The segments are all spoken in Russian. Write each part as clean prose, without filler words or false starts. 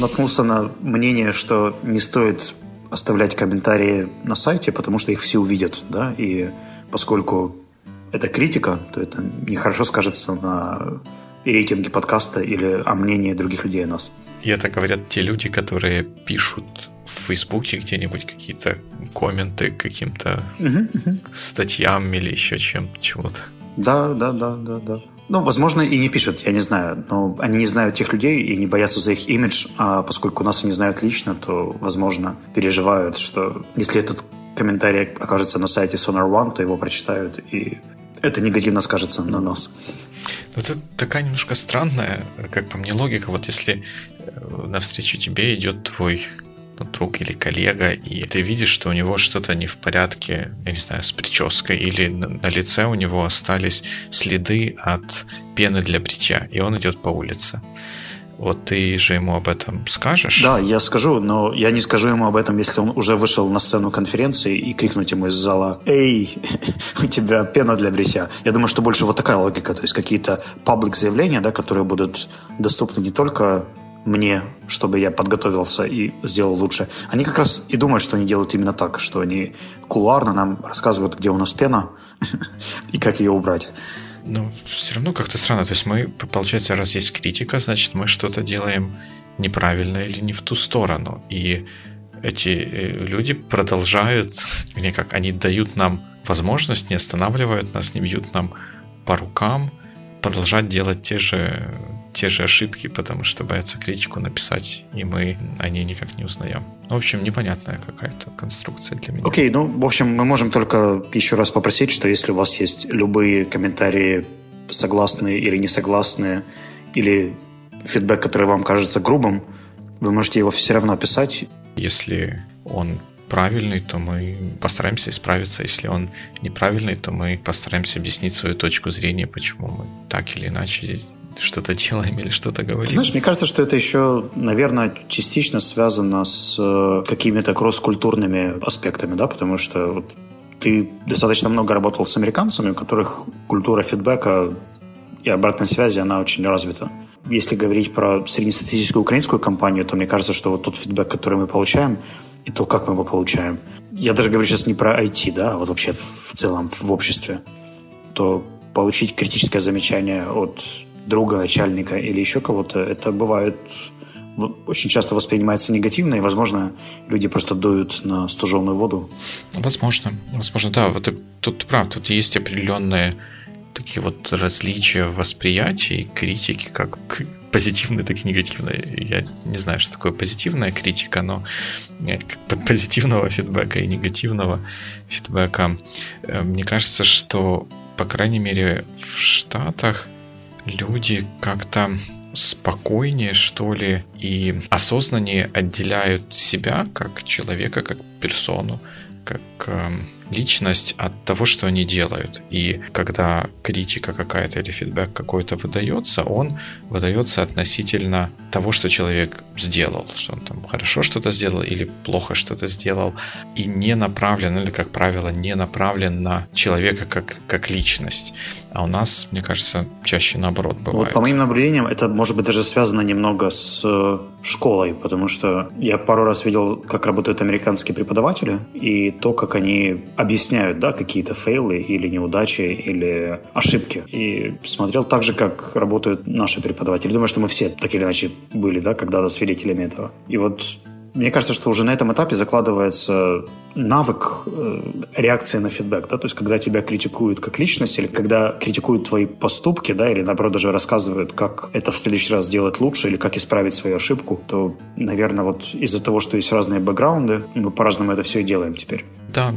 наткнулся на мнение, что не стоит оставлять комментарии на сайте, потому что их все увидят, да, и поскольку это критика, то это нехорошо скажется на рейтинге подкаста или о мнении других людей о нас. И это говорят те люди, которые пишут в Фейсбуке где-нибудь какие-то комменты к каким-то статьям или еще чему-то. Да. Ну, возможно, и не пишут, я не знаю. Но они не знают тех людей и не боятся за их имидж. А поскольку нас они знают лично, то, возможно, переживают, что если этот комментарий окажется на сайте Sonar One, то его прочитают, и это негативно скажется на нас. Но это такая немножко странная, как по мне, логика. Вот если навстречу тебе идет твой друг или коллега, и ты видишь, что у него что-то не в порядке, я не знаю, с прической, или на лице у него остались следы от пены для бритья, и он идет по улице. Вот ты же ему об этом скажешь? Да, я скажу, но я не скажу ему об этом, если он уже вышел на сцену конференции, и крикнуть ему из зала: «Эй, у тебя пена для бритья». Я думаю, что больше вот такая логика, то есть какие-то паблик-заявления, да, которые будут доступны не только мне, чтобы я подготовился и сделал лучше. Они как раз и думают, что они делают именно так, что они кулуарно нам рассказывают, где у нас пена и как ее убрать. Ну, все равно как-то странно. То есть мы, получается, раз есть критика, значит, мы что-то делаем неправильно или не в ту сторону. И эти люди продолжают, или как, они дают нам возможность, не останавливают нас, не бьют нам по рукам, продолжать делать те же ошибки, потому что боятся критику написать, и мы о ней никак не узнаем. В общем, непонятная какая-то конструкция для меня. Окей, ну, в общем, мы можем только еще раз попросить, что если у вас есть любые комментарии, согласные или несогласные, или фидбэк, который вам кажется грубым, вы можете его все равно писать. Если он правильный, то мы постараемся исправиться. Если он неправильный, то мы постараемся объяснить свою точку зрения, почему мы так или иначе здесь что-то делаем или что-то говорим. Знаешь, мне кажется, что это еще, наверное, частично связано с какими-то кросс-культурными аспектами, да, потому что вот ты достаточно много работал с американцами, у которых культура фидбэка и обратной связи, она очень развита. Если говорить про среднестатистическую украинскую компанию, то мне кажется, что вот тот фидбэк, который мы получаем, и то, как мы его получаем, я даже говорю сейчас не про IT, да, а вот вообще в целом в обществе, то получить критическое замечание от друга, начальника или еще кого-то, это бывает, очень часто воспринимается негативно, и, возможно, люди просто дуют на стуженую воду. Возможно, да. Вот тут прав, тут есть определенные такие вот различия в восприятии критики, как позитивной, так и негативной. Я не знаю, что такое позитивная критика, но позитивного фидбэка и негативного фидбэка. Мне кажется, что, по крайней мере, в Штатах люди как-то спокойнее, что ли, и осознаннее отделяют себя как человека, как персону, как личность от того, что они делают. И когда критика какая-то или фидбэк какой-то выдается, он выдается относительно того, что человек сделал, что он там хорошо что-то сделал или плохо что-то сделал, и не направлен, или, как правило, не направлен на человека как личность. А у нас, мне кажется, чаще наоборот бывает. Вот, по моим наблюдениям, это может быть даже связано немного с школой, потому что я пару раз видел, как работают американские преподаватели, и то, как они объясняют, да, какие-то фейлы или неудачи, или ошибки. И смотрел так же, как работают наши преподаватели. Думаю, что мы все так или иначе были, да, когда-то свидетелями этого. И вот мне кажется, что уже на этом этапе закладывается навык реакции на фидбэк, да, то есть когда тебя критикуют как личность, или когда критикуют твои поступки, да, или наоборот даже рассказывают, как это в следующий раз сделать лучше, или как исправить свою ошибку, то, наверное, вот из-за того, что есть разные бэкграунды, мы по-разному это все и делаем теперь. Да,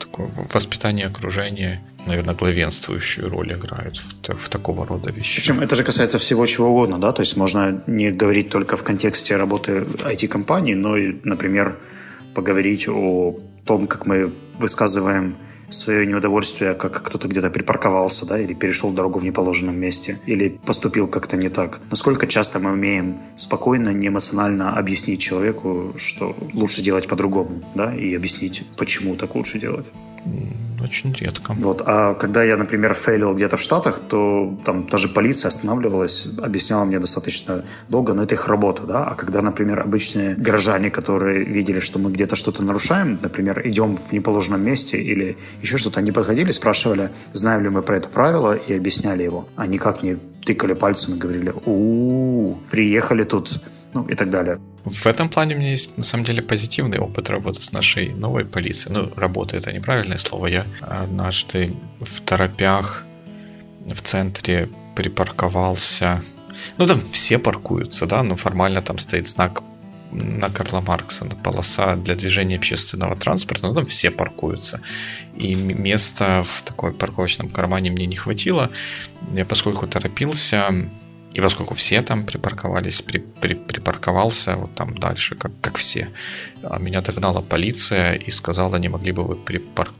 такое воспитание окружения, наверное, главенствующую роль играет в такого рода вещи. Причем это же касается всего чего угодно, да, то есть можно не говорить только в контексте работы IT-компании, но и, например, поговорить о том, как мы высказываем свое неудовольствие, как кто-то где-то припарковался, да, или перешел дорогу в неположенном месте, или поступил как-то не так. Насколько часто мы умеем спокойно, неэмоционально объяснить человеку, что лучше делать по-другому, да, и объяснить, почему так лучше делать. очень редко. Вот. А когда я, например, фейлил где-то в Штатах, то там та же полиция останавливалась, объясняла мне достаточно долго, но это их работа, да. А когда, например, обычные горожане, которые видели, что мы где-то что-то нарушаем, например, идем в неположенном месте или еще что-то, они подходили, спрашивали, знаем ли мы про это правило, и объясняли его. А никак не тыкали пальцем и говорили: «У-у-у, приехали тут», ну и так далее. В этом плане у меня есть, на самом деле, позитивный опыт работы с нашей новой полицией. Ну, работа — это неправильное слово. Я однажды в торопях в центре припарковался. Ну, там все паркуются, да, но формально там стоит знак на Карла Маркса, полоса для движения общественного транспорта, но там все паркуются. И места в такой парковочном кармане мне не хватило. Я, поскольку торопился... И поскольку все там припарковались, припарковался вот там дальше, как все. Меня догнала полиция и сказала: не могли бы вы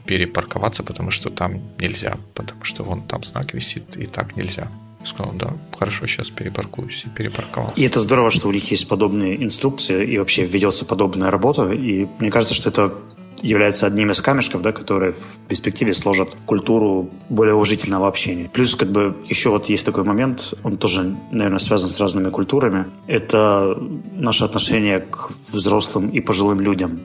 перепарковаться, потому что там нельзя, потому что вон там знак висит, и так нельзя. Сказал: да, хорошо, сейчас перепаркуюсь, и перепарковался. И это здорово, что у них есть подобные инструкции, и вообще ведется подобная работа, и мне кажется, что это является одним из камешков, да, которые в перспективе сложат культуру более уважительного общения. Плюс, как бы, еще вот есть такой момент, он тоже, наверное, связан с разными культурами, это наше отношение к взрослым и пожилым людям.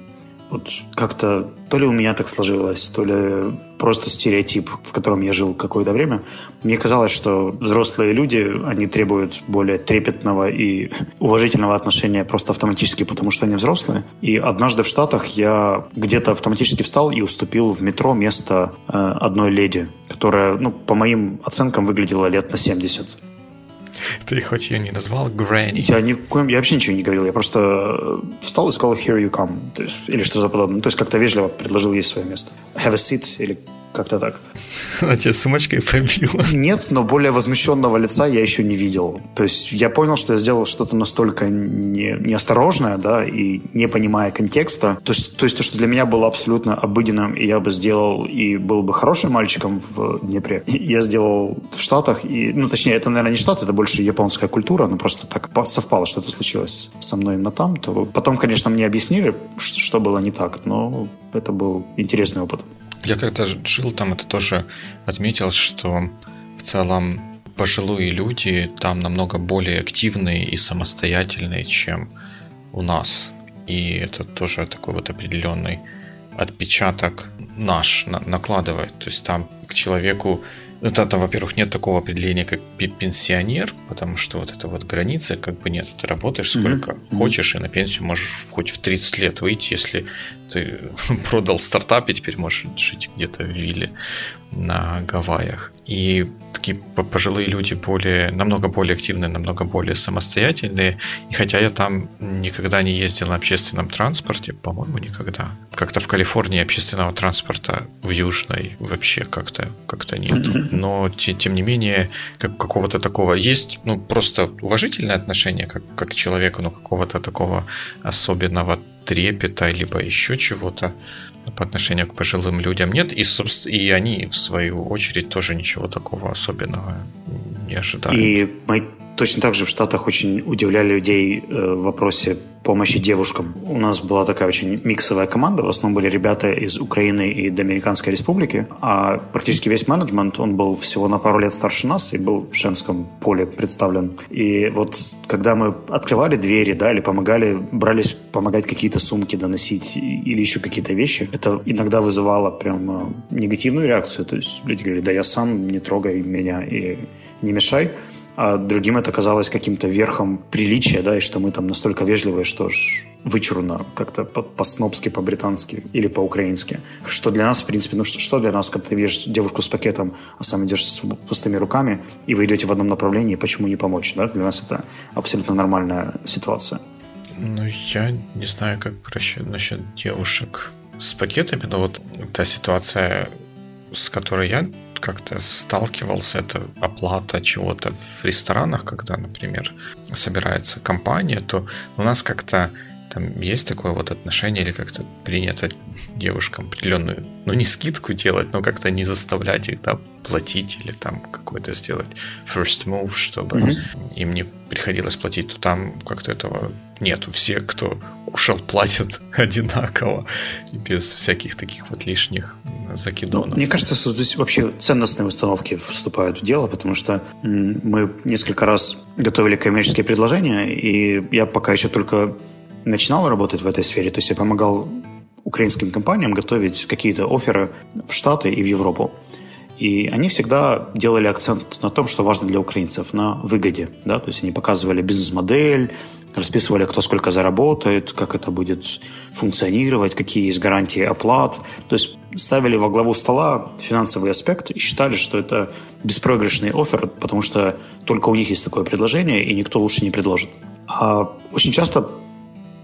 Вот как-то то ли у меня так сложилось, то ли просто стереотип, в котором я жил какое-то время. Мне казалось, что взрослые люди, они требуют более трепетного и уважительного отношения просто автоматически, потому что они взрослые. И однажды в Штатах я где-то автоматически встал и уступил в метро место одной леди, которая, ну, по моим оценкам, выглядела лет на 70. Ты хоть ее не назвал Грэнни? Я вообще ничего не говорил. Я просто встал и сказал «Here you come», то есть, или что-то подобное. То есть как-то вежливо предложил ей свое место. «Have a seat» или как-то так. Она тебя сумочкой побила? Нет, но более возмущенного лица я еще не видел. То есть я понял, что я сделал что-то настолько неосторожное, да, и не понимая контекста. То есть то, что для меня было абсолютно обыденным, и я бы сделал, и был бы хорошим мальчиком в Днепре, я сделал в Штатах, и, ну, точнее, это, наверное, не Штаты, это больше японская культура, но просто так совпало, что это случилось со мной именно там. То потом, конечно, мне объяснили, что было не так, но это был интересный опыт. Я когда жил там, это тоже отметил, что в целом пожилые люди там намного более активные и самостоятельные, чем у нас. И это тоже такой вот определенный отпечаток наш накладывает. То есть там к человеку... Ну, там, во-первых, нет такого определения, как пенсионер, потому что вот это вот граница, как бы, нет. Ты работаешь сколько хочешь, и на пенсию можешь хоть в 30 лет выйти, если ты продал стартап, и теперь можешь жить где-то в вилле на Гавайях. И такие пожилые люди намного более активные, намного более самостоятельные. И хотя я там никогда не ездил на общественном транспорте, по-моему, никогда. Как-то в Калифорнии общественного транспорта в Южной вообще как-то нет. Но тем не менее, какого-то такого есть, ну, просто уважительное отношение как к человеку, но какого-то такого особенного трепета, либо еще чего-то по отношению к пожилым людям нет, и они, в свою очередь, тоже ничего такого особенного не ожидали. И мы точно так же в Штатах очень удивляли людей в вопросе помощи девушкам. У нас была такая очень миксовая команда, в основном были ребята из Украины и Доминиканской Республики, а практически весь менеджмент, он был всего на пару лет старше нас и был в женском поле представлен. И вот когда мы открывали двери, да, или брались помогать какие-то сумки доносить или еще какие-то вещи, это иногда вызывало прям негативную реакцию, то есть люди говорили: да я сам, не трогай меня и не мешай. А другим это казалось каким-то верхом приличия, да, и что мы там настолько вежливые, что ж вычурно, как-то по-снобски, по-британски или по-украински. Что для нас, в принципе, ну что для нас, как ты видишь девушку с пакетом, а сам идешь с пустыми руками, и вы идете в одном направлении, почему не помочь, да? Для нас это абсолютно нормальная ситуация. Ну, я не знаю, как насчет девушек с пакетами, но вот та ситуация, с которой я как-то сталкивался, это оплата чего-то в ресторанах, когда, например, собирается компания, то у нас как-то там есть такое вот отношение, или как-то принято девушкам определенную, ну, не скидку делать, но как-то не заставлять их, да, платить, или там какой-то сделать first move, чтобы им не приходилось платить, то там как-то этого нету. Все, кто кушал, платят одинаково, без всяких таких вот лишних закидонов. Ну, мне кажется, что здесь вообще ценностные установки вступают в дело, потому что мы несколько раз готовили коммерческие предложения, и я пока еще только начинал работать в этой сфере, то есть я помогал украинским компаниям готовить какие-то офферы в Штаты и в Европу. И они всегда делали акцент на том, что важно для украинцев, на выгоде. Да? То есть они показывали бизнес-модель, расписывали, кто сколько заработает, как это будет функционировать, какие есть гарантии оплат. То есть ставили во главу стола финансовый аспект и считали, что это беспроигрышный оффер, потому что только у них есть такое предложение, и никто лучше не предложит. А очень часто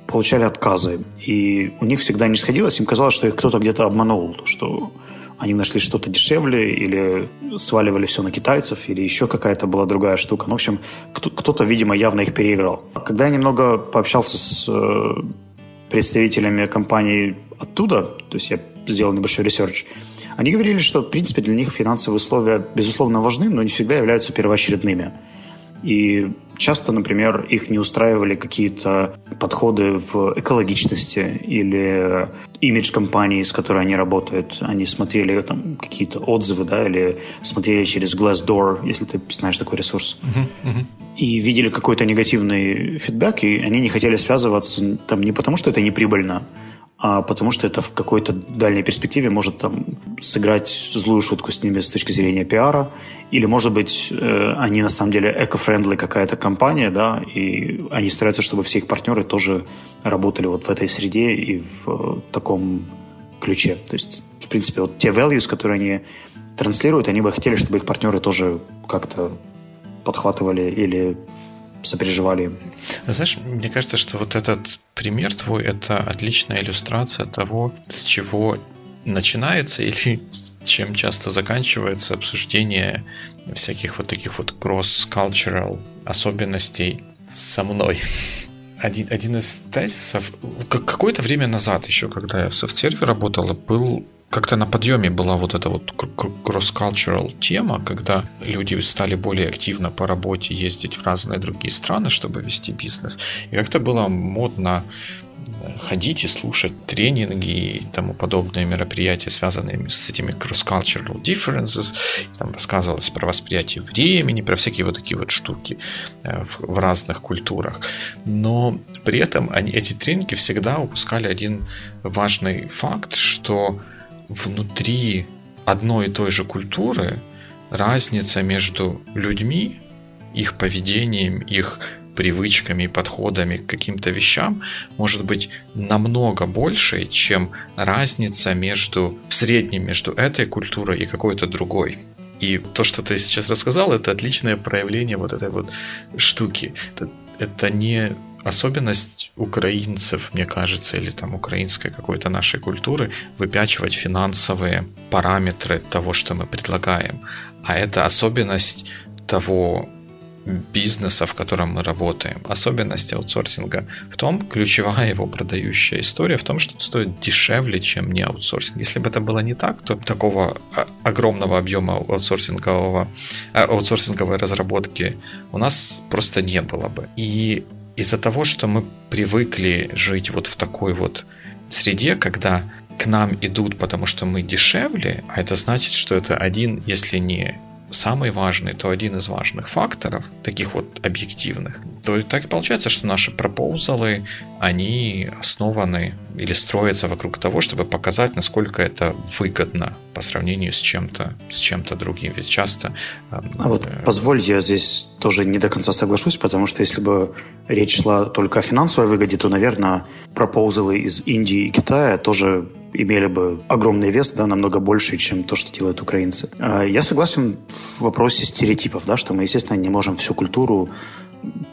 получали отказы, и у них всегда не сходилось, им казалось, что их кто-то где-то обманул, что они нашли что-то дешевле или сваливали все на китайцев, или еще какая-то была другая штука. Ну, в общем, кто-то, видимо, явно их переиграл. Когда я немного пообщался с представителями компаний оттуда, то есть я сделал небольшой ресерч, они говорили, что, в принципе, для них финансовые условия, безусловно, важны, но не всегда являются первоочередными. И часто, например, их не устраивали какие-то подходы в экологичности или имидж компании, с которой они работают. Они смотрели там какие-то отзывы, да, или смотрели через Glassdoor, если ты знаешь такой ресурс. И видели какой-то негативный фидбэк, и они не хотели связываться там не потому, что это неприбыльно, а потому что это в какой-то дальней перспективе может там сыграть злую шутку с ними с точки зрения пиара, или, может быть, они на самом деле эко-френдли какая-то компания, да, и они стараются, чтобы все их партнеры тоже работали вот в этой среде и в таком ключе. То есть, в принципе, вот те values, которые они транслируют, они бы хотели, чтобы их партнеры тоже как-то подхватывали или сопереживали. Знаешь, мне кажется, что вот этот пример твой — это отличная иллюстрация того, с чего начинается или чем часто заканчивается обсуждение всяких вот таких вот cross-cultural особенностей со мной. Один из тезисов какое-то время назад еще, когда я в SoftServe работал, был как-то на подъеме была вот эта вот cross-cultural тема, когда люди стали более активно по работе ездить в разные другие страны, чтобы вести бизнес. И как-то было модно ходить и слушать тренинги и тому подобные мероприятия, связанные с этими cross-cultural differences. Там рассказывалось про восприятие времени, про всякие вот такие вот штуки в разных культурах. Но при этом эти тренинги всегда упускали один важный факт, что внутри одной и той же культуры разница между людьми, их поведением, их привычками и подходами к каким-то вещам может быть намного больше, чем разница в среднем между этой культурой и какой-то другой. И то, что ты сейчас рассказал, это отличное проявление вот этой вот штуки. Это не особенность украинцев, мне кажется, или там украинской какой-то нашей культуры выпячивать финансовые параметры того, что мы предлагаем. А это особенность того бизнеса, в котором мы работаем. Особенность аутсорсинга в том, ключевая его продающая история в том, что стоит дешевле, чем не аутсорсинг. Если бы это было не так, то такого огромного объема аутсорсинговой разработки у нас просто не было бы. И из-за того, что мы привыкли жить вот в такой вот среде, когда к нам идут, потому что мы дешевле, а это значит, что это один, если не самый важный, то один из важных факторов, таких вот объективных, то так и получается, что наши пропоузалы, они основаны или строятся вокруг того, чтобы показать, насколько это выгодно по сравнению с чем-то другим. Ведь часто... вот позволь, я здесь тоже не до конца соглашусь, потому что если бы речь шла только о финансовой выгоде, то, наверное, пропоузалы из Индии и Китая тоже имели бы огромный вес, да, намного больше, чем то, что делают украинцы. Я согласен в вопросе стереотипов, да, что мы, естественно, не можем всю культуру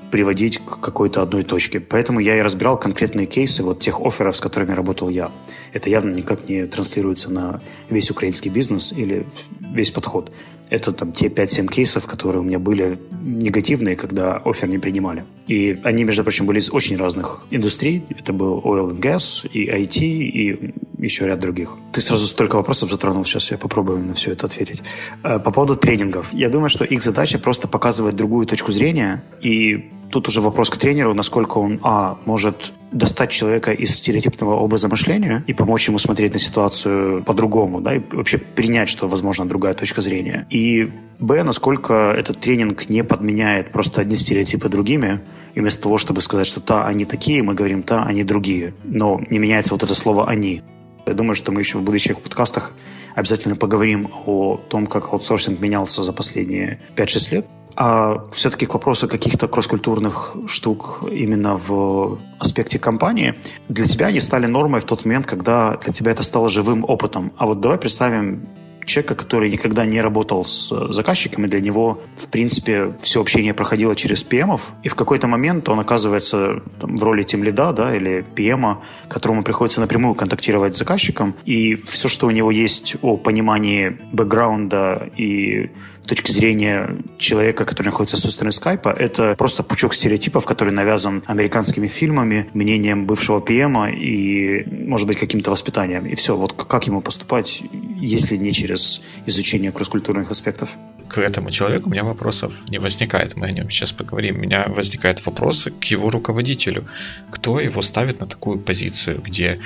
приводить к какой-то одной точке. Поэтому я и разбирал конкретные кейсы вот тех офферов, с которыми работал я. Это явно никак не транслируется на весь украинский бизнес или весь подход. Это там те 5-7 кейсов, которые у меня были негативные, когда оффер не принимали. И они, между прочим, были из очень разных индустрий. Это был oil and gas, и IT, и еще ряд других. Ты сразу столько вопросов затронул, сейчас я попробую на все это ответить. По поводу тренингов. Я думаю, что их задача просто показывать другую точку зрения, и тут уже вопрос к тренеру, насколько он, может достать человека из стереотипного образа мышления и помочь ему смотреть на ситуацию по-другому, да, и вообще принять, что, возможно, другая точка зрения. И, б, насколько этот тренинг не подменяет просто одни стереотипы другими, и вместо того, чтобы сказать, что «та, они такие», мы говорим «та, они другие». Но не меняется вот это слово «они». Я думаю, что мы еще в будущих подкастах обязательно поговорим о том, как аутсорсинг менялся за последние 5-6 лет. А все-таки к вопросу каких-то кросс-культурных штук именно в аспекте компании. Для тебя они стали нормой в тот момент, когда для тебя это стало живым опытом. А вот давай представим человека, который никогда не работал с заказчиками, для него, в принципе, все общение проходило через ПМов, и в какой-то момент он оказывается там, в роли тимлида, да, или ПМа, которому приходится напрямую контактировать с заказчиком, и все, что у него есть о понимании бэкграунда и точки зрения человека, который находится со стороны скайпа, это просто пучок стереотипов, который навязан американскими фильмами, мнением бывшего ПМа и, может быть, каким-то воспитанием. И все, вот как ему поступать, если не через изучение кросс-культурных аспектов? К этому человеку у меня вопросов не возникает, мы о нем сейчас поговорим. У меня возникают вопросы к его руководителю. Кто его ставит на такую позицию, где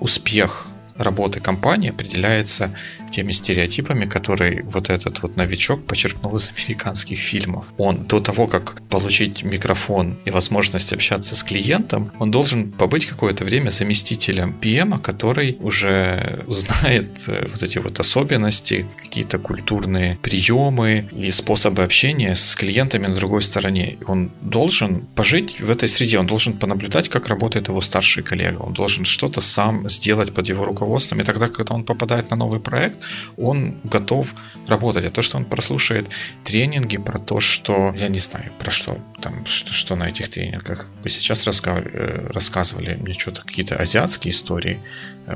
успех работы компании определяется теми стереотипами, которые вот этот вот новичок почерпнул из американских фильмов. Он до того, как получить микрофон и возможность общаться с клиентом, он должен побыть какое-то время заместителем ПМа, который уже знает вот эти вот особенности, какие-то культурные приемы и способы общения с клиентами на другой стороне. Он должен пожить в этой среде, он должен понаблюдать, как работает его старший коллега, он должен что-то сам сделать под его руководством. И тогда, когда он попадает на новый проект, он готов работать. А то, что он прослушает тренинги про то, что, я не знаю, про что там, что на этих тренингах вы сейчас рассказывали, мне что-то какие-то азиатские истории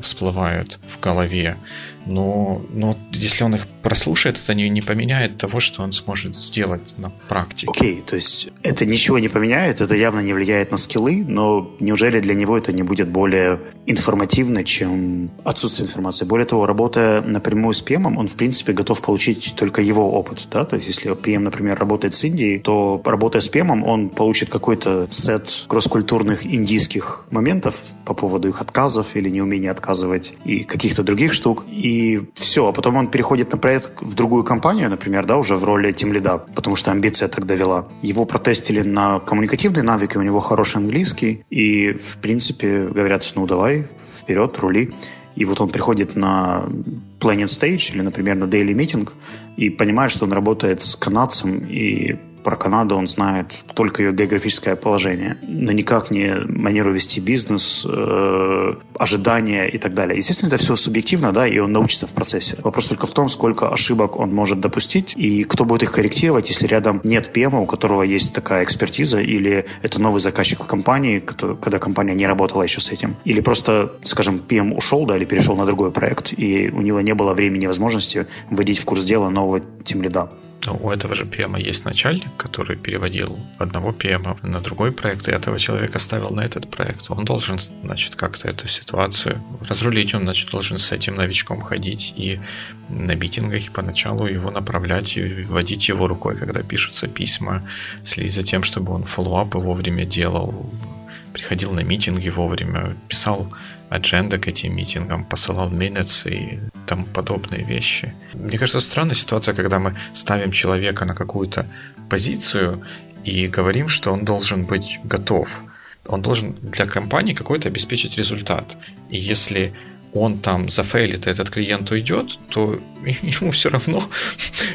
всплывают в голове. Но если он их прослушает, это не поменяет того, что он сможет сделать на практике. Окей, то есть это ничего не поменяет, это явно не влияет на скиллы, но неужели для него это не будет более информативно, чем отсутствие информации? Более того, работая напрямую с ПМом, он, в принципе, готов получить только его опыт, да? То есть если ПМ, например, работает с Индией, то, работая с ПМом, он получит какой-то сет кросс-культурных индийских моментов по поводу их отказов или неумения отказывать и каких-то других штук, и все. А потом он переходит на проект в другую компанию, например, да, уже в роли тимлида, потому что амбиция так довела. Его протестили на коммуникативные навыки, у него хороший английский, и, в принципе, говорят, ну, давай, вперед, рули. И вот он приходит на Planet Stage или, например, на Daily Meeting и понимает, что он работает с канадцем, и про Канаду он знает только ее географическое положение, но никак не манеру вести бизнес, ожидания и так далее. Естественно, это все субъективно, да, и он научится в процессе. Вопрос только в том, сколько ошибок он может допустить и кто будет их корректировать, если рядом нет ПМа, у которого есть такая экспертиза, или это новый заказчик в компании, когда компания не работала еще с этим. Или просто, скажем, ПМ ушел, да, или перешел на другой проект, и у него не было времени и возможности вводить в курс дела нового тимлида. Но у этого же ПМа есть начальник, который переводил одного ПМа на другой проект, и этого человека ставил на этот проект. Он должен, значит, как-то эту ситуацию разрулить, он, значит, должен с этим новичком ходить и на митингах, и поначалу его направлять, и водить его рукой, когда пишутся письма, следить за тем, чтобы он фоллоуап вовремя делал, приходил на митинги вовремя, писал адженда к этим митингам, посылал минутс и тому подобные вещи. Мне кажется, странная ситуация, когда мы ставим человека на какую-то позицию и говорим, что он должен быть готов. Он должен для компании какой-то обеспечить результат. И если он там зафейлит, этот клиент уйдет, то ему все равно,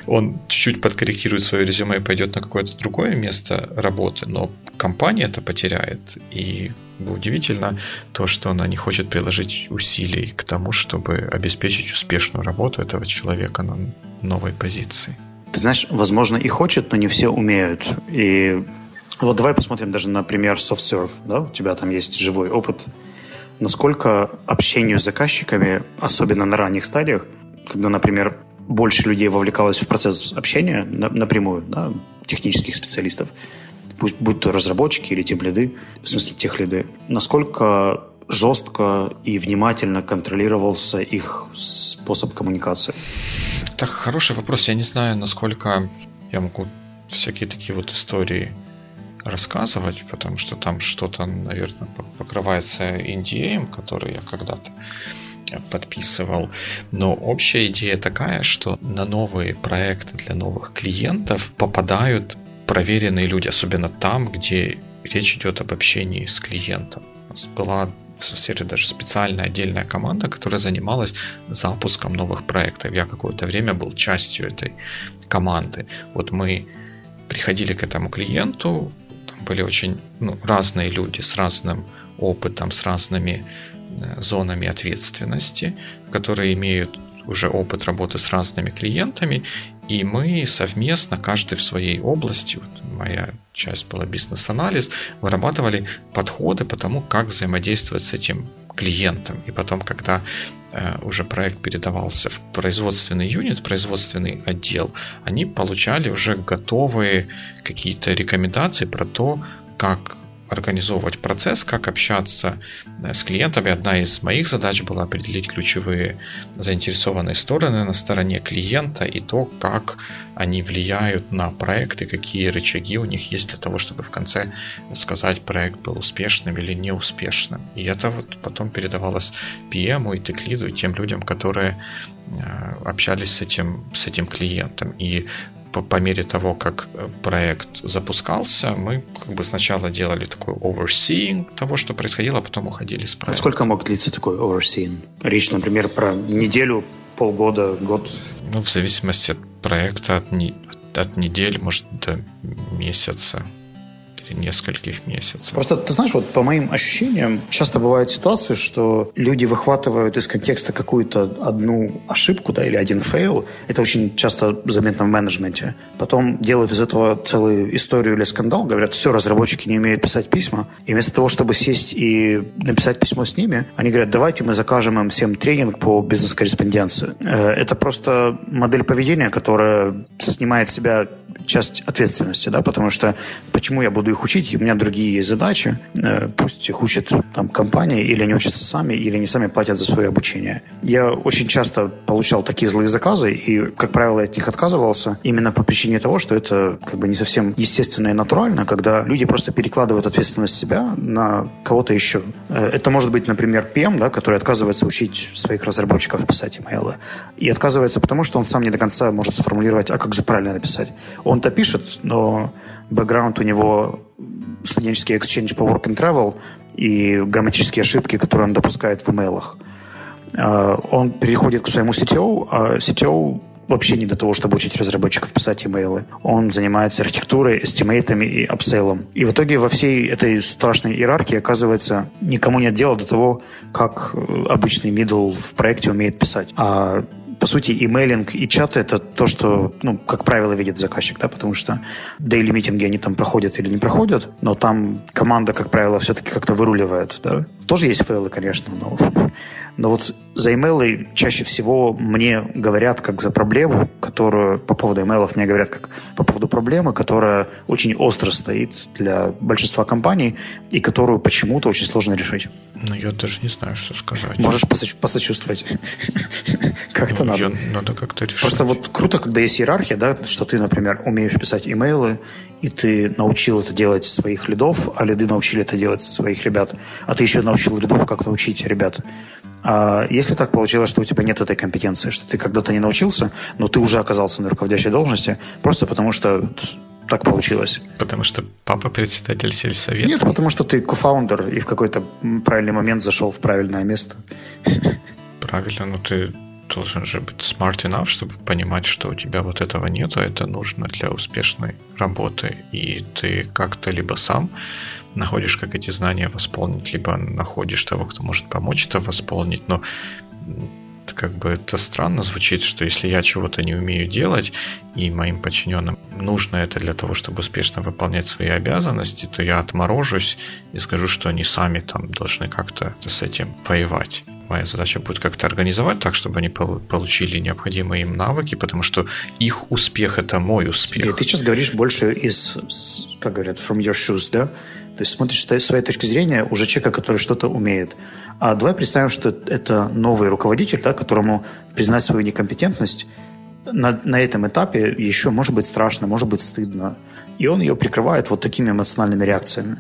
он чуть-чуть подкорректирует свое резюме и пойдет на какое-то другое место работы, но компания это потеряет. И удивительно то, что она не хочет приложить усилий к тому, чтобы обеспечить успешную работу этого человека на новой позиции. Ты знаешь, возможно, и хочет, но не все умеют. И вот давай посмотрим даже на пример SoftServe. Да? У тебя там есть живой опыт. Насколько общению с заказчиками, особенно на ранних стадиях, когда, например, больше людей вовлекалось в процесс общения напрямую, да, технических специалистов, будь то разработчики или тех лиды, насколько жестко и внимательно контролировался их способ коммуникации? Так, хороший вопрос. Я не знаю, насколько я могу всякие такие вот истории рассказывать, потому что там что-то, наверное, покрывается NDA, который я когда-то подписывал. Но общая идея такая, что на новые проекты для новых клиентов попадают проверенные люди, особенно там, где речь идет об общении с клиентом. У нас была в SoftServe даже специальная отдельная команда, которая занималась запуском новых проектов. Я какое-то время был частью этой команды. Вот мы приходили к этому клиенту, там были очень разные люди с разным опытом, с разными зонами ответственности, которые имеют уже опыт работы с разными клиентами, и мы совместно, каждый в своей области, вот моя часть была бизнес-анализ, вырабатывали подходы по тому, как взаимодействовать с этим клиентом. И потом, когда уже проект передавался в производственный юнит, в производственный отдел, они получали уже готовые какие-то рекомендации про то, как организовывать процесс, как общаться с клиентами. Одна из моих задач была определить ключевые заинтересованные стороны на стороне клиента и то, как они влияют на проекты, какие рычаги у них есть для того, чтобы в конце сказать, проект был успешным или неуспешным. И это вот потом передавалось PM и теклиду, и тем людям, которые общались с этим клиентом. И по мере того, как проект запускался, мы как бы сначала делали такой overseeing того, что происходило, а потом уходили с проекта. А сколько мог длиться такой overseeing? Речь, например, про неделю, полгода, год? В зависимости от проекта, от недель, может, до месяца или нескольких месяцев. Просто, ты знаешь, вот по моим ощущениям, часто бывают ситуации, что люди выхватывают из контекста какую-то одну ошибку, да, или один фейл. Это очень часто заметно в менеджменте. Потом делают из этого целую историю или скандал. Говорят, все, разработчики не умеют писать письма. И вместо того, чтобы сесть и написать письмо с ними, они говорят, давайте мы закажем им всем тренинг по бизнес-корреспонденции. Это просто модель поведения, которая снимает с себя часть ответственности, да, потому что почему я буду их учить, у меня другие есть задачи, пусть их учат там компании, или они учатся сами, или они сами платят за свое обучение. Я очень часто получал такие злые заказы, и, как правило, я от них отказывался именно по причине того, что это как бы не совсем естественно и натурально, когда люди просто перекладывают ответственность себя на кого-то еще. Это может быть, например, PM, да, который отказывается учить своих разработчиков писать имейлы, и отказывается потому, что он сам не до конца может сформулировать, а как же правильно написать. Он-то пишет, но бэкграунд у него студенческий exchange по work and travel и грамматические ошибки, которые он допускает в имейлах. Он переходит к своему CTO, а CTO вообще не до того, чтобы учить разработчиков писать имейлы. Он занимается архитектурой, эстимейтами и апсейлом. И в итоге во всей этой страшной иерархии, оказывается, никому нет дела до того, как обычный middle в проекте умеет писать. А по сути, имейлинг и чаты – это то, что, как правило, видит заказчик, да, потому что дейли-митинги, они там проходят или не проходят, но там команда, как правило, все-таки как-то выруливает, да. Тоже есть фейлы, конечно, но вот за имейлы чаще всего мне говорят как за проблему, которую по поводу имейлов мне говорят как по поводу проблемы, которая очень остро стоит для большинства компаний и которую почему-то очень сложно решить. Я даже не знаю, что сказать. Можешь посочувствовать. Как-то надо. Надо как-то решить. Просто вот круто, когда есть иерархия, да, что ты, например, умеешь писать имейлы, и ты научил это делать своих лидов, а лиды научили это делать своих ребят, а ты еще научил лидов как-то учить ребят. А если так получилось, что у тебя нет этой компетенции, что ты когда-то не научился, но ты уже оказался на руководящей должности, просто потому что так получилось. Потому что папа председатель сельсовета? Нет, потому что ты кофаундер и в какой-то правильный момент зашел в правильное место. Правильно, но ты должен же быть smart enough, чтобы понимать, что у тебя вот этого нет, а это нужно для успешной работы. И ты как-то либо сам находишь, как эти знания восполнить, либо находишь того, кто может помочь это восполнить. Но как бы это странно звучит, что если я чего-то не умею делать, и моим подчиненным нужно это для того, чтобы успешно выполнять свои обязанности, то я отморожусь и скажу, что они сами там должны как-то с этим воевать. Моя задача будет как-то организовать так, чтобы они получили необходимые им навыки, потому что их успех – это мой успех. Ты сейчас говоришь больше из, как говорят, from your shoes, да? То есть смотришь с своей точки зрения уже человека, который что-то умеет. А давай представим, что это новый руководитель, да, которому признать свою некомпетентность на этом этапе еще может быть страшно, может быть стыдно. И он ее прикрывает вот такими эмоциональными реакциями.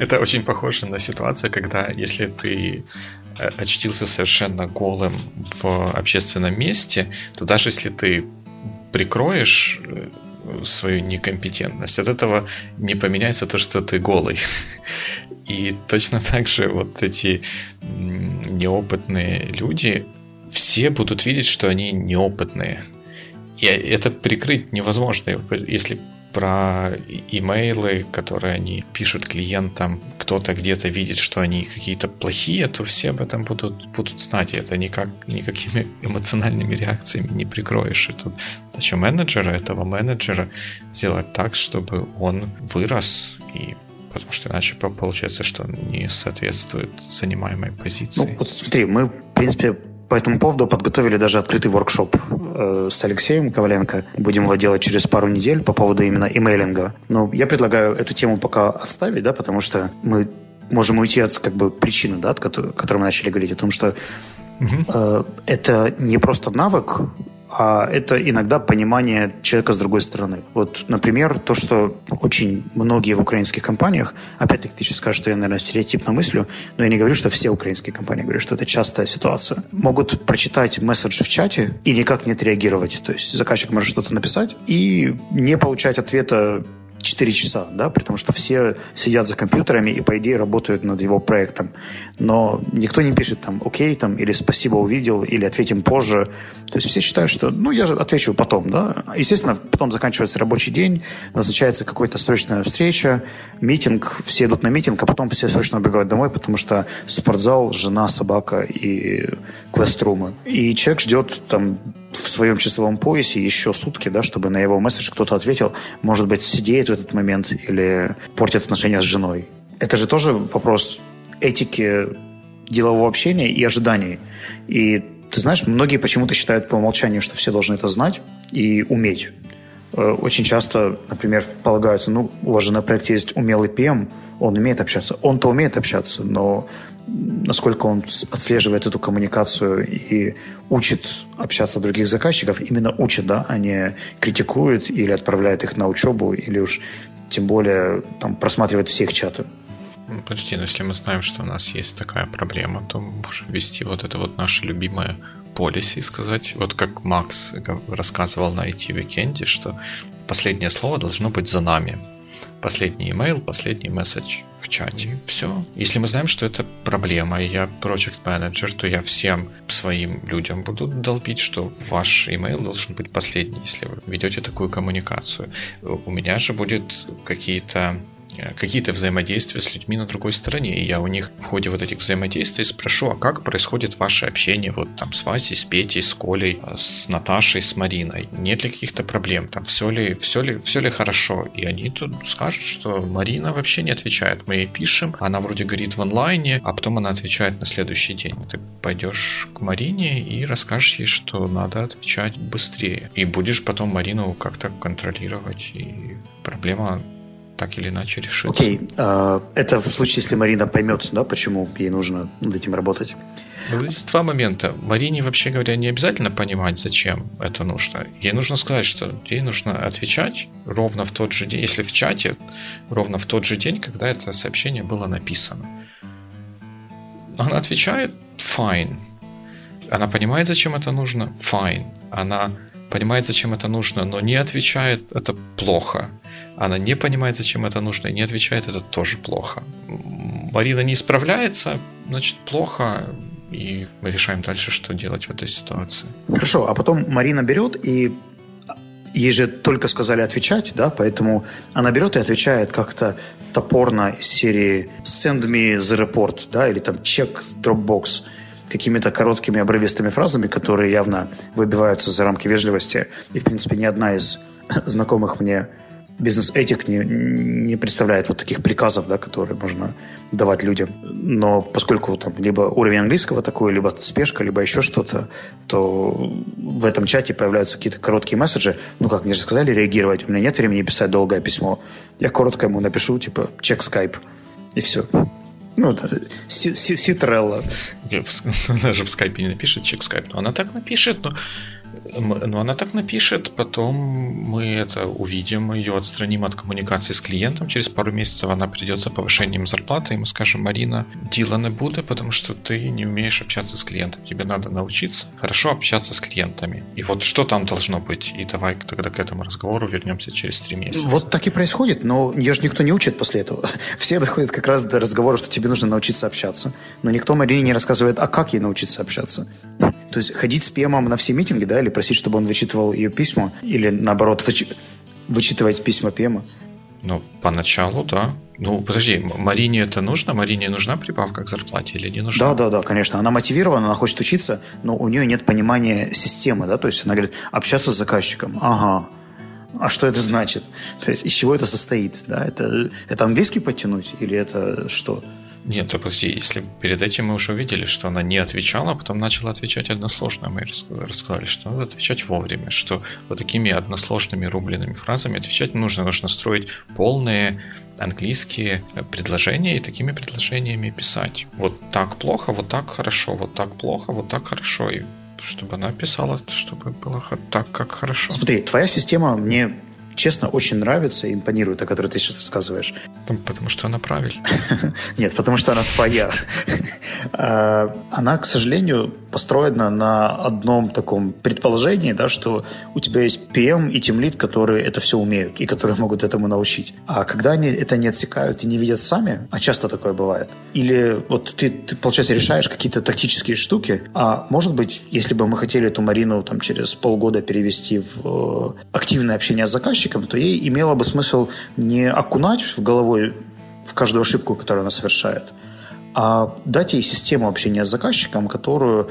Это очень похоже на ситуацию, когда если ты очутился совершенно голым в общественном месте, то даже если ты прикроешь свою некомпетентность, от этого не поменяется то, что ты голый. И точно так же вот эти неопытные люди, все будут видеть, что они неопытные. И это прикрыть невозможно. Если про имейлы, которые они пишут клиентам, кто-то где-то видит, что они какие-то плохие, то все об этом будут знать. И это никакими эмоциональными реакциями не прикроешь. И тут задача этого менеджера сделать так, чтобы он вырос, и потому что иначе получается, что он не соответствует занимаемой позиции. Ну, вот смотри, мы, в принципе, по этому поводу подготовили даже открытый воркшоп с Алексеем Коваленко. Будем его делать через пару недель по поводу именно имейлинга. Но я предлагаю эту тему пока отставить, да, потому что мы можем уйти от как бы причины, да, от которой мы начали говорить, о том, что это не просто навык, а это иногда понимание человека с другой стороны. Вот, например, то, что очень многие в украинских компаниях, опять-таки ты сейчас скажешь, что я, наверное, стереотипно мыслю, но я не говорю, что все украинские компании, говорю, что это частая ситуация. Могут прочитать месседж в чате и никак не отреагировать. То есть заказчик может что-то написать и не получать ответа 4 часа, да, при том, что все сидят за компьютерами и, по идее, работают над его проектом. Но никто не пишет там «окей», там, или «спасибо, увидел», или «ответим позже». То есть все считают, что «ну, я же отвечу потом», да. Естественно, потом заканчивается рабочий день, назначается какая-то срочная встреча, митинг, все идут на митинг, а потом все срочно убегают домой, потому что спортзал, жена, собака и квеструмы. И человек ждет там в своем часовом поясе еще сутки, да, чтобы на его месседж кто-то ответил, может быть, сидеет в этот момент или портит отношения с женой. Это же тоже вопрос этики делового общения и ожиданий. И ты знаешь, многие почему-то считают по умолчанию, что все должны это знать и уметь. Очень часто, например, полагаются, ну, у вас же на проекте есть умелый PM, он умеет общаться. Он-то умеет общаться, но насколько он отслеживает эту коммуникацию и учит общаться других заказчиков, именно учит, да, а не критикует или отправляет их на учебу, или уж тем более там просматривает всех чаты. Подожди, но если мы знаем, что у нас есть такая проблема, то мы можем ввести вот это вот наше любимое полиси и сказать, вот как Макс рассказывал на IT-викенде, что последнее слово должно быть за нами. Последний имейл, последний месседж в чате. Все. Если мы знаем, что это проблема, и я проект-менеджер, то я всем своим людям буду долбить, что ваш имейл должен быть последний, если вы ведете такую коммуникацию. У меня же будут какие-то взаимодействия с людьми на другой стороне. И я у них в ходе вот этих взаимодействий спрошу, а как происходит ваше общение вот там с Васей, с Петей, с Колей, с Наташей, с Мариной? Нет ли каких-то проблем? Там все ли хорошо? И они тут скажут, что Марина вообще не отвечает. Мы ей пишем, она вроде говорит в онлайне, а потом она отвечает на следующий день. Ты пойдешь к Марине и расскажешь ей, что надо отвечать быстрее. И будешь потом Марину как-то контролировать. И проблема так или иначе решится. Окей. Это в случае, если Марина поймет, да, почему ей нужно над этим работать. Здесь два момента. Марине, вообще говоря, не обязательно понимать, зачем это нужно. Ей нужно сказать, что ей нужно отвечать ровно в тот же день, если в чате, ровно в тот же день, когда это сообщение было написано. Она отвечает fine. Она понимает, зачем это нужно, fine. Она понимает, зачем это нужно, но не отвечает, это плохо. Она не понимает, зачем это нужно, и не отвечает, это тоже плохо. Марина не справляется, значит, плохо, и мы решаем дальше, что делать в этой ситуации. Хорошо, а потом Марина берет, и ей же только сказали отвечать, да, поэтому она берет и отвечает как-то топорно из серии «send me the report», да, или там «check Dropbox», какими-то короткими обрывистыми фразами, которые явно выбиваются за рамки вежливости. И, в принципе, ни одна из знакомых мне бизнес-этик не представляет вот таких приказов, да, которые можно давать людям. Но поскольку там либо уровень английского такой, либо спешка, либо еще что-то, то в этом чате появляются какие-то короткие месседжи. Ну, как мне же сказали, реагировать. У меня нет времени писать долгое письмо. Я коротко ему напишу, типа, чек скайп, и все. Ну, да, Ситрелла. Она же в скайпе не напишет чек скайп. Но она так напишет, но... Но она так напишет, потом мы это увидим, мы ее отстраним от коммуникации с клиентом. Через пару месяцев она придет за повышением зарплаты, и мы скажем: Марина, дела не будет, потому что ты не умеешь общаться с клиентом. Тебе надо научиться хорошо общаться с клиентами. И вот что там должно быть? И давай тогда к этому разговору вернемся через 3 месяца. Вот так и происходит, но ее же никто не учит после этого. Все доходят как раз до разговора, что тебе нужно научиться общаться. Но никто Марине не рассказывает, а как ей научиться общаться. То есть ходить с ПМом на все митинги, да, или просить, чтобы он вычитывал ее письма, или наоборот, вычитывать письма ПМа? Ну, поначалу, да. Ну, подожди, Марине это нужно? Марине нужна прибавка к зарплате или не нужна? Да, конечно. Она мотивирована, она хочет учиться, но у нее нет понимания системы, да, то есть она говорит, общаться с заказчиком, ага. А что это значит? То есть из чего это состоит, да? Это английский подтянуть или это что? Нет, подожди, если перед этим мы уже увидели, что она не отвечала, а потом начала отвечать односложно, мы рассказали, что надо отвечать вовремя, что вот такими односложными рубленными фразами отвечать нужно строить полные английские предложения и такими предложениями писать. Вот так плохо, вот так хорошо, вот так плохо, вот так хорошо. И чтобы она писала, чтобы было так, как хорошо. Смотри, твоя система мне... честно, очень нравится и импонирует, о которой ты сейчас рассказываешь. Потому что она правильная. Нет, потому что она твоя. Она, к сожалению, построена на одном таком предположении, да, что у тебя есть PM и тимлид, которые это все умеют и которые могут этому научить. А когда они это не отсекают и не видят сами, а часто такое бывает, или вот ты получается, решаешь какие-то тактические штуки, а может быть, если бы мы хотели эту Марину там, через полгода перевести в активное общение с заказчиком, то ей имело бы смысл не окунать в головой в каждую ошибку, которую она совершает, а дать ей систему общения с заказчиком, которую,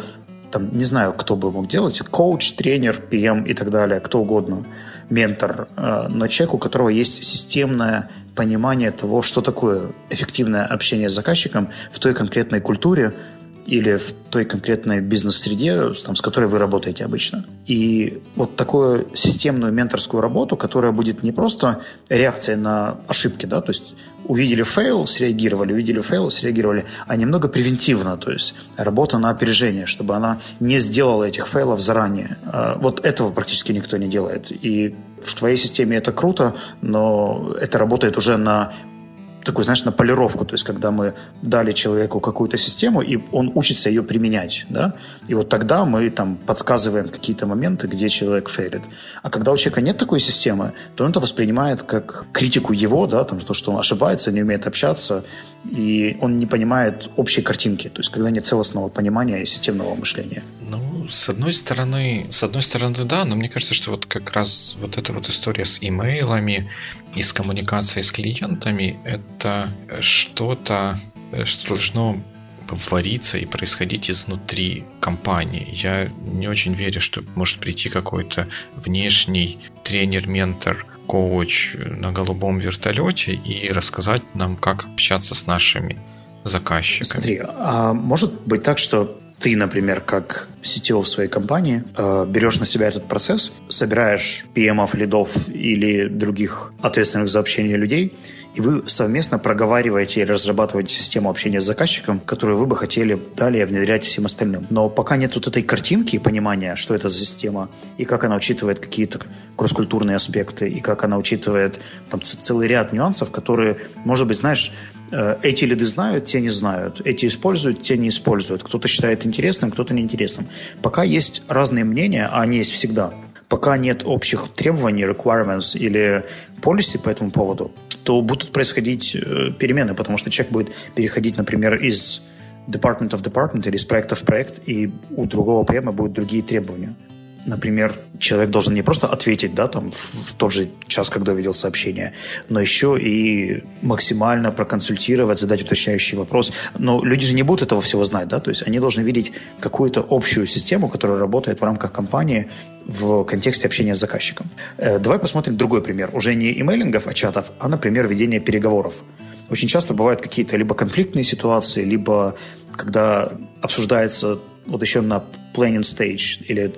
там, не знаю, кто бы мог делать, коуч, тренер, ПМ и так далее, кто угодно, ментор, но человек, у которого есть системное понимание того, что такое эффективное общение с заказчиком в той конкретной культуре или в той конкретной бизнес-среде, там, с которой вы работаете обычно. И вот такую системную менторскую работу, которая будет не просто реакция на ошибки, да, то есть увидели фейл, среагировали, увидели фейл, среагировали, а немного превентивно, то есть работа на опережение, чтобы она не сделала этих фейлов заранее. Вот этого практически никто не делает. И в твоей системе это круто, но это работает уже на... такую, знаешь, на полировку, то есть когда мы дали человеку какую-то систему, и он учится ее применять, да, и вот тогда мы там подсказываем какие-то моменты, где человек фейлит. А когда у человека нет такой системы, то он это воспринимает как критику его, да, там, то, что он ошибается, не умеет общаться, и он не понимает общей картинки, то есть когда нет целостного понимания и системного мышления. Ну, с одной стороны, да, но мне кажется, что вот как раз вот эта вот история с имейлами и с коммуникацией с клиентами, это что-то, что должно вариться и происходить изнутри компании. Я не очень верю, что может прийти какой-то внешний тренер, ментор, коуч на голубом вертолете и рассказать нам, как общаться с нашими заказчиками. Смотри, а может быть так, что ты, например, как CTO в своей компании, берешь на себя этот процесс, собираешь PM-ов, лидов или других ответственных за общение людей, и вы совместно проговариваете или разрабатываете систему общения с заказчиком, которую вы бы хотели далее внедрять всем остальным. Но пока нет вот этой картинки и понимания, что это за система, и как она учитывает какие-то кросс-культурные аспекты, и как она учитывает там, целый ряд нюансов, которые, может быть, знаешь... Эти лиды знают, те не знают. Эти используют, те не используют. Кто-то считает интересным, кто-то неинтересным. Пока есть разные мнения, а они есть всегда. Пока нет общих требований, requirements или policy по этому поводу, то будут происходить перемены, потому что человек будет переходить, например, из department в department или из проекта в проект, и у другого PM будет другие требования. например, человек должен не просто ответить, да, там, в тот же час, когда увидел сообщение, но еще и максимально проконсультировать, задать уточняющий вопрос. Но люди же не будут этого всего знать, да, то есть они должны видеть какую-то общую систему, которая работает в рамках компании в контексте общения с заказчиком. Давай посмотрим другой пример. Уже не имейлингов, а чатов, а, например, ведения переговоров. Очень часто бывают какие-то либо конфликтные ситуации, либо когда обсуждается вот еще на planning stage или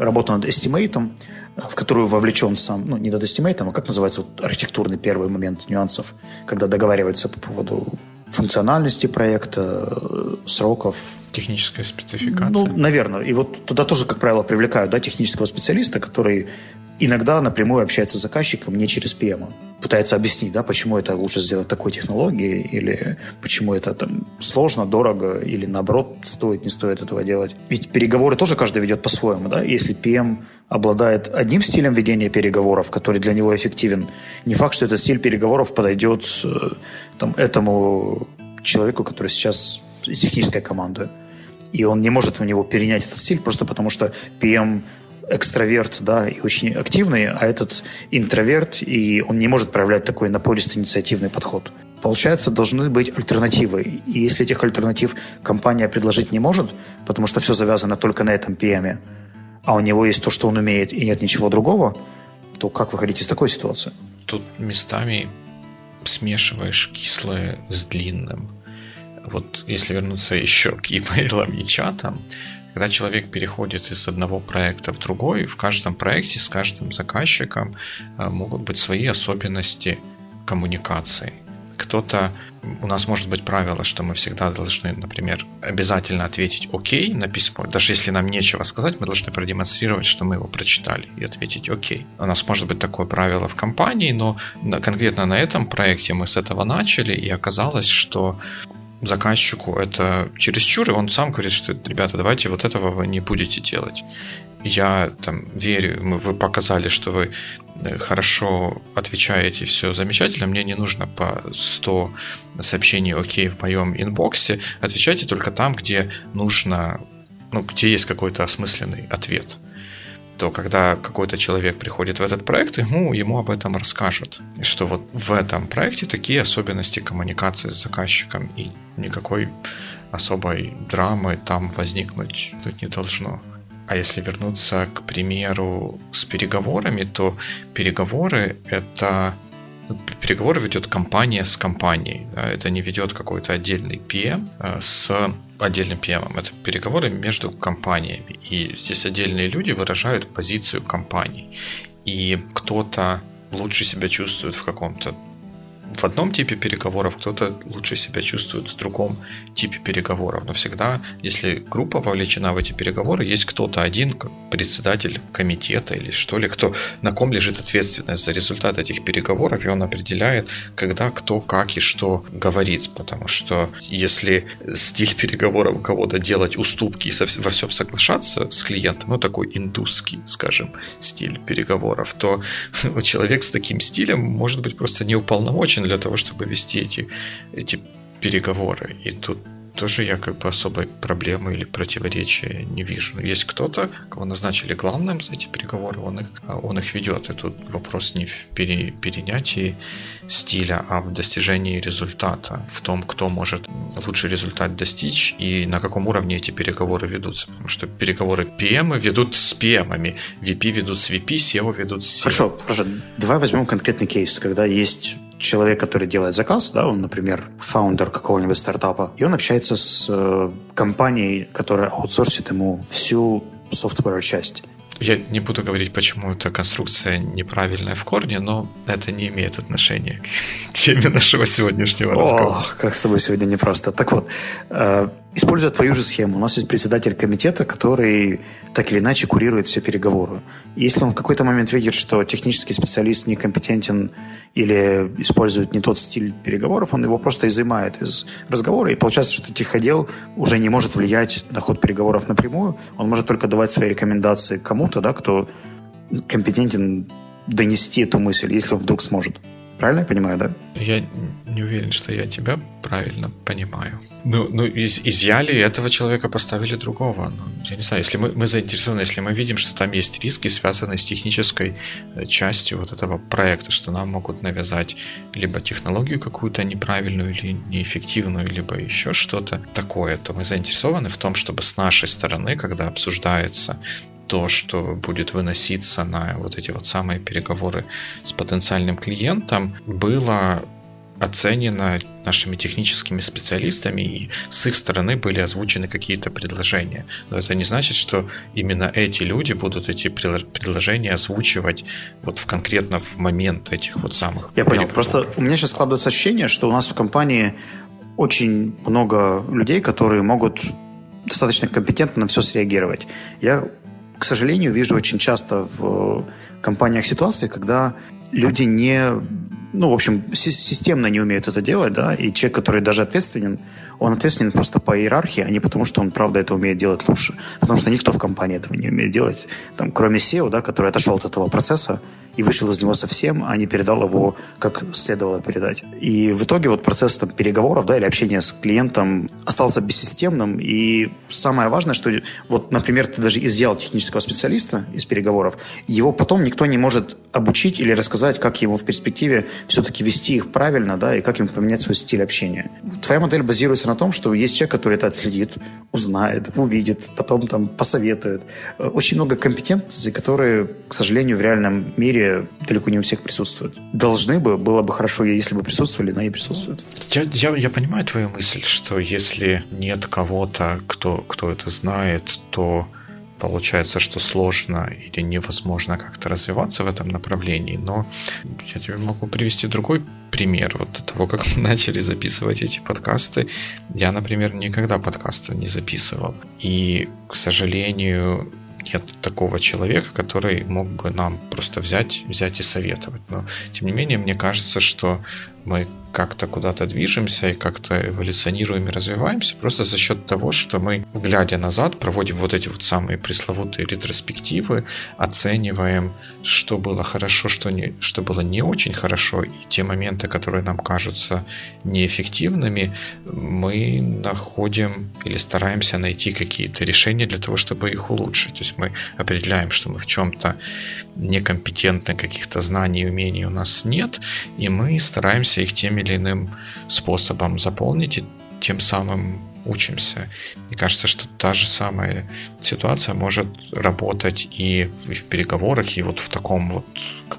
работа над эстимейтом, в которую вовлечен сам, ну, не над эстимейтом, а как называется вот архитектурный первый момент нюансов, когда договариваются по поводу функциональности проекта, сроков. Техническая спецификация. Ну, наверное. И вот туда тоже, как правило, привлекают, да, технического специалиста, который иногда напрямую общается с заказчиком не через PM. Пытается объяснить, да, почему это лучше сделать такой технологией, или почему это там сложно, дорого, или наоборот, стоит, не стоит этого делать. Ведь переговоры тоже каждый ведет по-своему, да. Если PM обладает одним стилем ведения переговоров, который для него эффективен, не факт, что этот стиль переговоров подойдет там этому человеку, который сейчас из технической команды. И он не может у него перенять этот стиль просто потому, что PM экстраверт, да, и очень активный, а этот интроверт, и он не может проявлять такой напористый инициативный подход. Получается, должны быть альтернативы. И если этих альтернатив компания предложить не может, потому что все завязано только на этом PM, а у него есть то, что он умеет, и нет ничего другого, то как выходить из такой ситуации? Тут местами смешиваешь кислое с длинным. Вот если вернуться еще к e-mail'ам и чатам, когда человек переходит из одного проекта в другой, в каждом проекте с каждым заказчиком могут быть свои особенности коммуникации. Кто-то... У нас может быть правило, что мы всегда должны, например, обязательно ответить «Окей» на письмо. Даже если нам нечего сказать, мы должны продемонстрировать, что мы его прочитали, и ответить «Окей». У нас может быть такое правило в компании, но конкретно на этом проекте мы с этого начали, и оказалось, что... заказчику это чересчур, и он сам говорит, что, ребята, давайте вот этого вы не будете делать. Я там верю, вы показали, что вы хорошо отвечаете, все замечательно, мне не нужно по 100 сообщений «Окей» в моем инбоксе, отвечайте только там, где нужно, ну, где есть какой-то осмысленный ответ. То когда какой-то человек приходит в этот проект, ему об этом расскажут, что вот в этом проекте такие особенности коммуникации с заказчиком, и никакой особой драмы там возникнуть тут не должно. А если вернуться к примеру с переговорами, то переговоры ведет компания с компанией. Это не ведет какой-то отдельный PM с отдельным PM. Это переговоры между компаниями. И здесь отдельные люди выражают позицию компаний. И кто-то лучше себя чувствует в одном типе переговоров, кто-то лучше себя чувствует в другом типе переговоров. Но всегда, если группа вовлечена в эти переговоры, есть кто-то один, председатель комитета или что ли, кто, на ком лежит ответственность за результат этих переговоров, и он определяет, когда, кто, как и что говорит. Потому что если стиль переговоров у кого-то делать уступки и во всем соглашаться с клиентом, ну такой индусский, скажем, стиль переговоров, то человек с таким стилем может быть просто неуполномочен для того, чтобы вести эти переговоры. И тут тоже я особой проблемы или противоречия не вижу. Есть кто-то, кого назначили главным за эти переговоры, он их ведет. И тут вопрос не в перенятии стиля, а в достижении результата, в том, кто может лучший результат достичь и на каком уровне эти переговоры ведутся. Потому что переговоры PM ведут с PM-ами, VP ведут с VP, SEO ведут с SEO. Хорошо. Давай возьмем конкретный кейс, когда есть... человек, который делает заказ, да, он, например, фаундер какого-нибудь стартапа, и он общается с компанией, которая аутсорсит ему всю софтвер-часть. Я не буду говорить, почему эта конструкция неправильная в корне, но это не имеет отношения к теме нашего сегодняшнего разговора. Ох, как с тобой сегодня непросто. Так вот, используя твою же схему, у нас есть председатель комитета, который так или иначе курирует все переговоры. Если он в какой-то момент видит, что технический специалист некомпетентен или использует не тот стиль переговоров, он его просто изымает из разговора, и получается, что тиходел уже не может влиять на ход переговоров напрямую, он может только давать свои рекомендации кому-то, да, кто компетентен донести эту мысль, если он вдруг сможет. Правильно я понимаю, да? Я не уверен, что я тебя правильно понимаю. Ну, изъяли этого человека, поставили другого. Ну, я не знаю, если мы заинтересованы, если мы видим, что там есть риски, связанные с технической частью вот этого проекта, что нам могут навязать либо технологию какую-то неправильную или неэффективную, либо еще что-то такое, то мы заинтересованы в том, чтобы с нашей стороны, когда обсуждается то, что будет выноситься на вот эти вот самые переговоры с потенциальным клиентом, было оценено нашими техническими специалистами, и с их стороны были озвучены какие-то предложения. Но это не значит, что именно эти люди будут эти предложения озвучивать вот в конкретно в момент этих вот самых... Я понял. Просто у меня сейчас складывается ощущение, что у нас в компании очень много людей, которые могут достаточно компетентно на все среагировать. Я, к сожалению, вижу очень часто в компаниях ситуации, когда люди системно не умеют это делать, да, и человек, который даже ответственен, он ответственен просто по иерархии, а не потому, что он, правда, это умеет делать лучше. Потому что никто в компании этого не умеет делать, там, кроме SEO, да, который отошел от этого процесса и вышел из него совсем, а не передал его, как следовало передать. И в итоге вот процесс там, переговоров, да, или общения с клиентом остался бессистемным, и самое важное, что, вот, например, ты даже изъял технического специалиста из переговоров, его потом никто не может обучить или рассказать, как ему в перспективе все-таки вести их правильно, да, и как им поменять свой стиль общения. Твоя модель базируется на том, что есть человек, который это отследит, узнает, увидит, потом там посоветует. Очень много компетентностей, которые, к сожалению, в реальном мире далеко не у всех присутствуют. Должны бы, было бы хорошо, если бы присутствовали, но и присутствуют. Я понимаю твою мысль, что если нет кого-то, кто это знает, то получается, что сложно или невозможно как-то развиваться в этом направлении, но я тебе могу привести другой пример. Вот до того, как мы начали записывать эти подкасты, я, например, никогда подкасты не записывал. И, к сожалению, нет такого человека, который мог бы нам просто взять и советовать. Но, тем не менее, мне кажется, что мы как-то куда-то движемся и как-то эволюционируем и развиваемся просто за счет того, что мы, глядя назад, проводим вот эти вот самые пресловутые ретроспективы, оцениваем, что было хорошо, что было не очень хорошо, и те моменты, которые нам кажутся неэффективными, мы находим или стараемся найти какие-то решения для того, чтобы их улучшить. То есть мы определяем, что мы в чем-то некомпетентны, каких-то знаний и умений у нас нет, и мы стараемся их тем или иным способом заполнить, и тем самым учимся. Мне кажется, что та же самая ситуация может работать и в переговорах, и вот в таком вот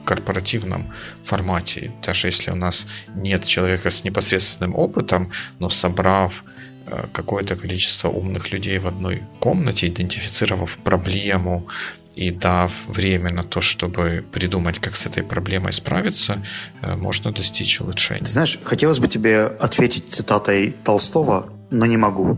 корпоративном формате. Даже если у нас нет человека с непосредственным опытом, но собрав какое-то количество умных людей в одной комнате, идентифицировав проблему и дав время на то, чтобы придумать, как с этой проблемой справиться, можно достичь улучшения. Ты знаешь, хотелось бы тебе ответить цитатой Толстого, но не могу.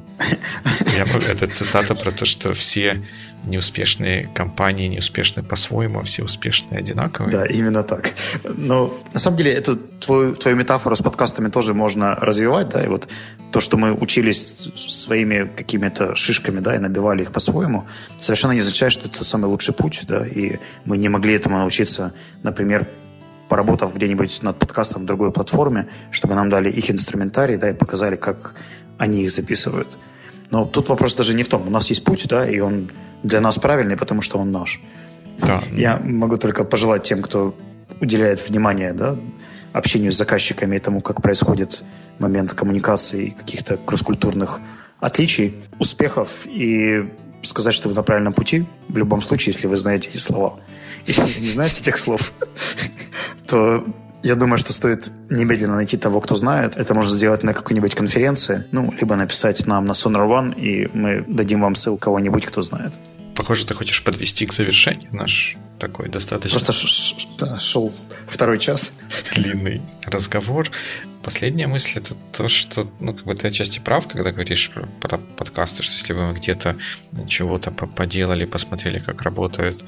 Это цитата про то, что все неуспешные компании неуспешны по-своему, а все успешные одинаковые. Да, именно так. Но на самом деле эту твою метафору с подкастами тоже можно развивать, да, и вот то, что мы учились своими какими-то шишками, да, и набивали их по-своему, совершенно не означает, что это самый лучший путь, да, и мы не могли этому научиться, например, поработав где-нибудь над подкастом в другой платформе, чтобы нам дали их инструментарий, да, и показали, как они их записывают. Но тут вопрос даже не в том. У нас есть путь, да, и он для нас правильный, потому что он наш. Да. Я могу только пожелать тем, кто уделяет внимание, да, общению с заказчиками и тому, как происходит момент коммуникации и каких-то кросс-культурных отличий, успехов, и сказать, что вы на правильном пути, в любом случае, если вы знаете эти слова. Если вы не знаете этих слов, то... Я думаю, что стоит немедленно найти того, кто знает. Это можно сделать на какой-нибудь конференции, ну, либо написать нам на Sonar One, и мы дадим вам ссылку кого-нибудь, кто знает. Похоже, ты хочешь подвести к завершению наш такой достаточно... Просто шел второй час. Длинный разговор. Последняя мысль — это то, что, ну, как бы ты отчасти прав, когда говоришь про подкасты, что если бы мы где-то чего-то поделали, посмотрели, как работают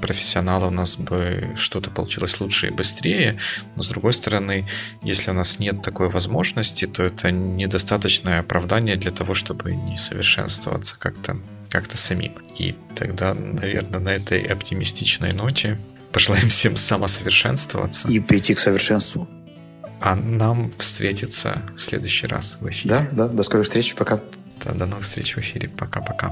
профессионалы, у нас бы что-то получилось лучше и быстрее. Но, с другой стороны, если у нас нет такой возможности, то это недостаточное оправдание для того, чтобы не совершенствоваться как-то самим. И тогда, наверное, на этой оптимистичной ноте пожелаем всем самосовершенствоваться. И прийти к совершенству. А нам встретиться в следующий раз в эфире. Да, да, до скорой встречи, пока. Да, до новых встреч в эфире, пока-пока.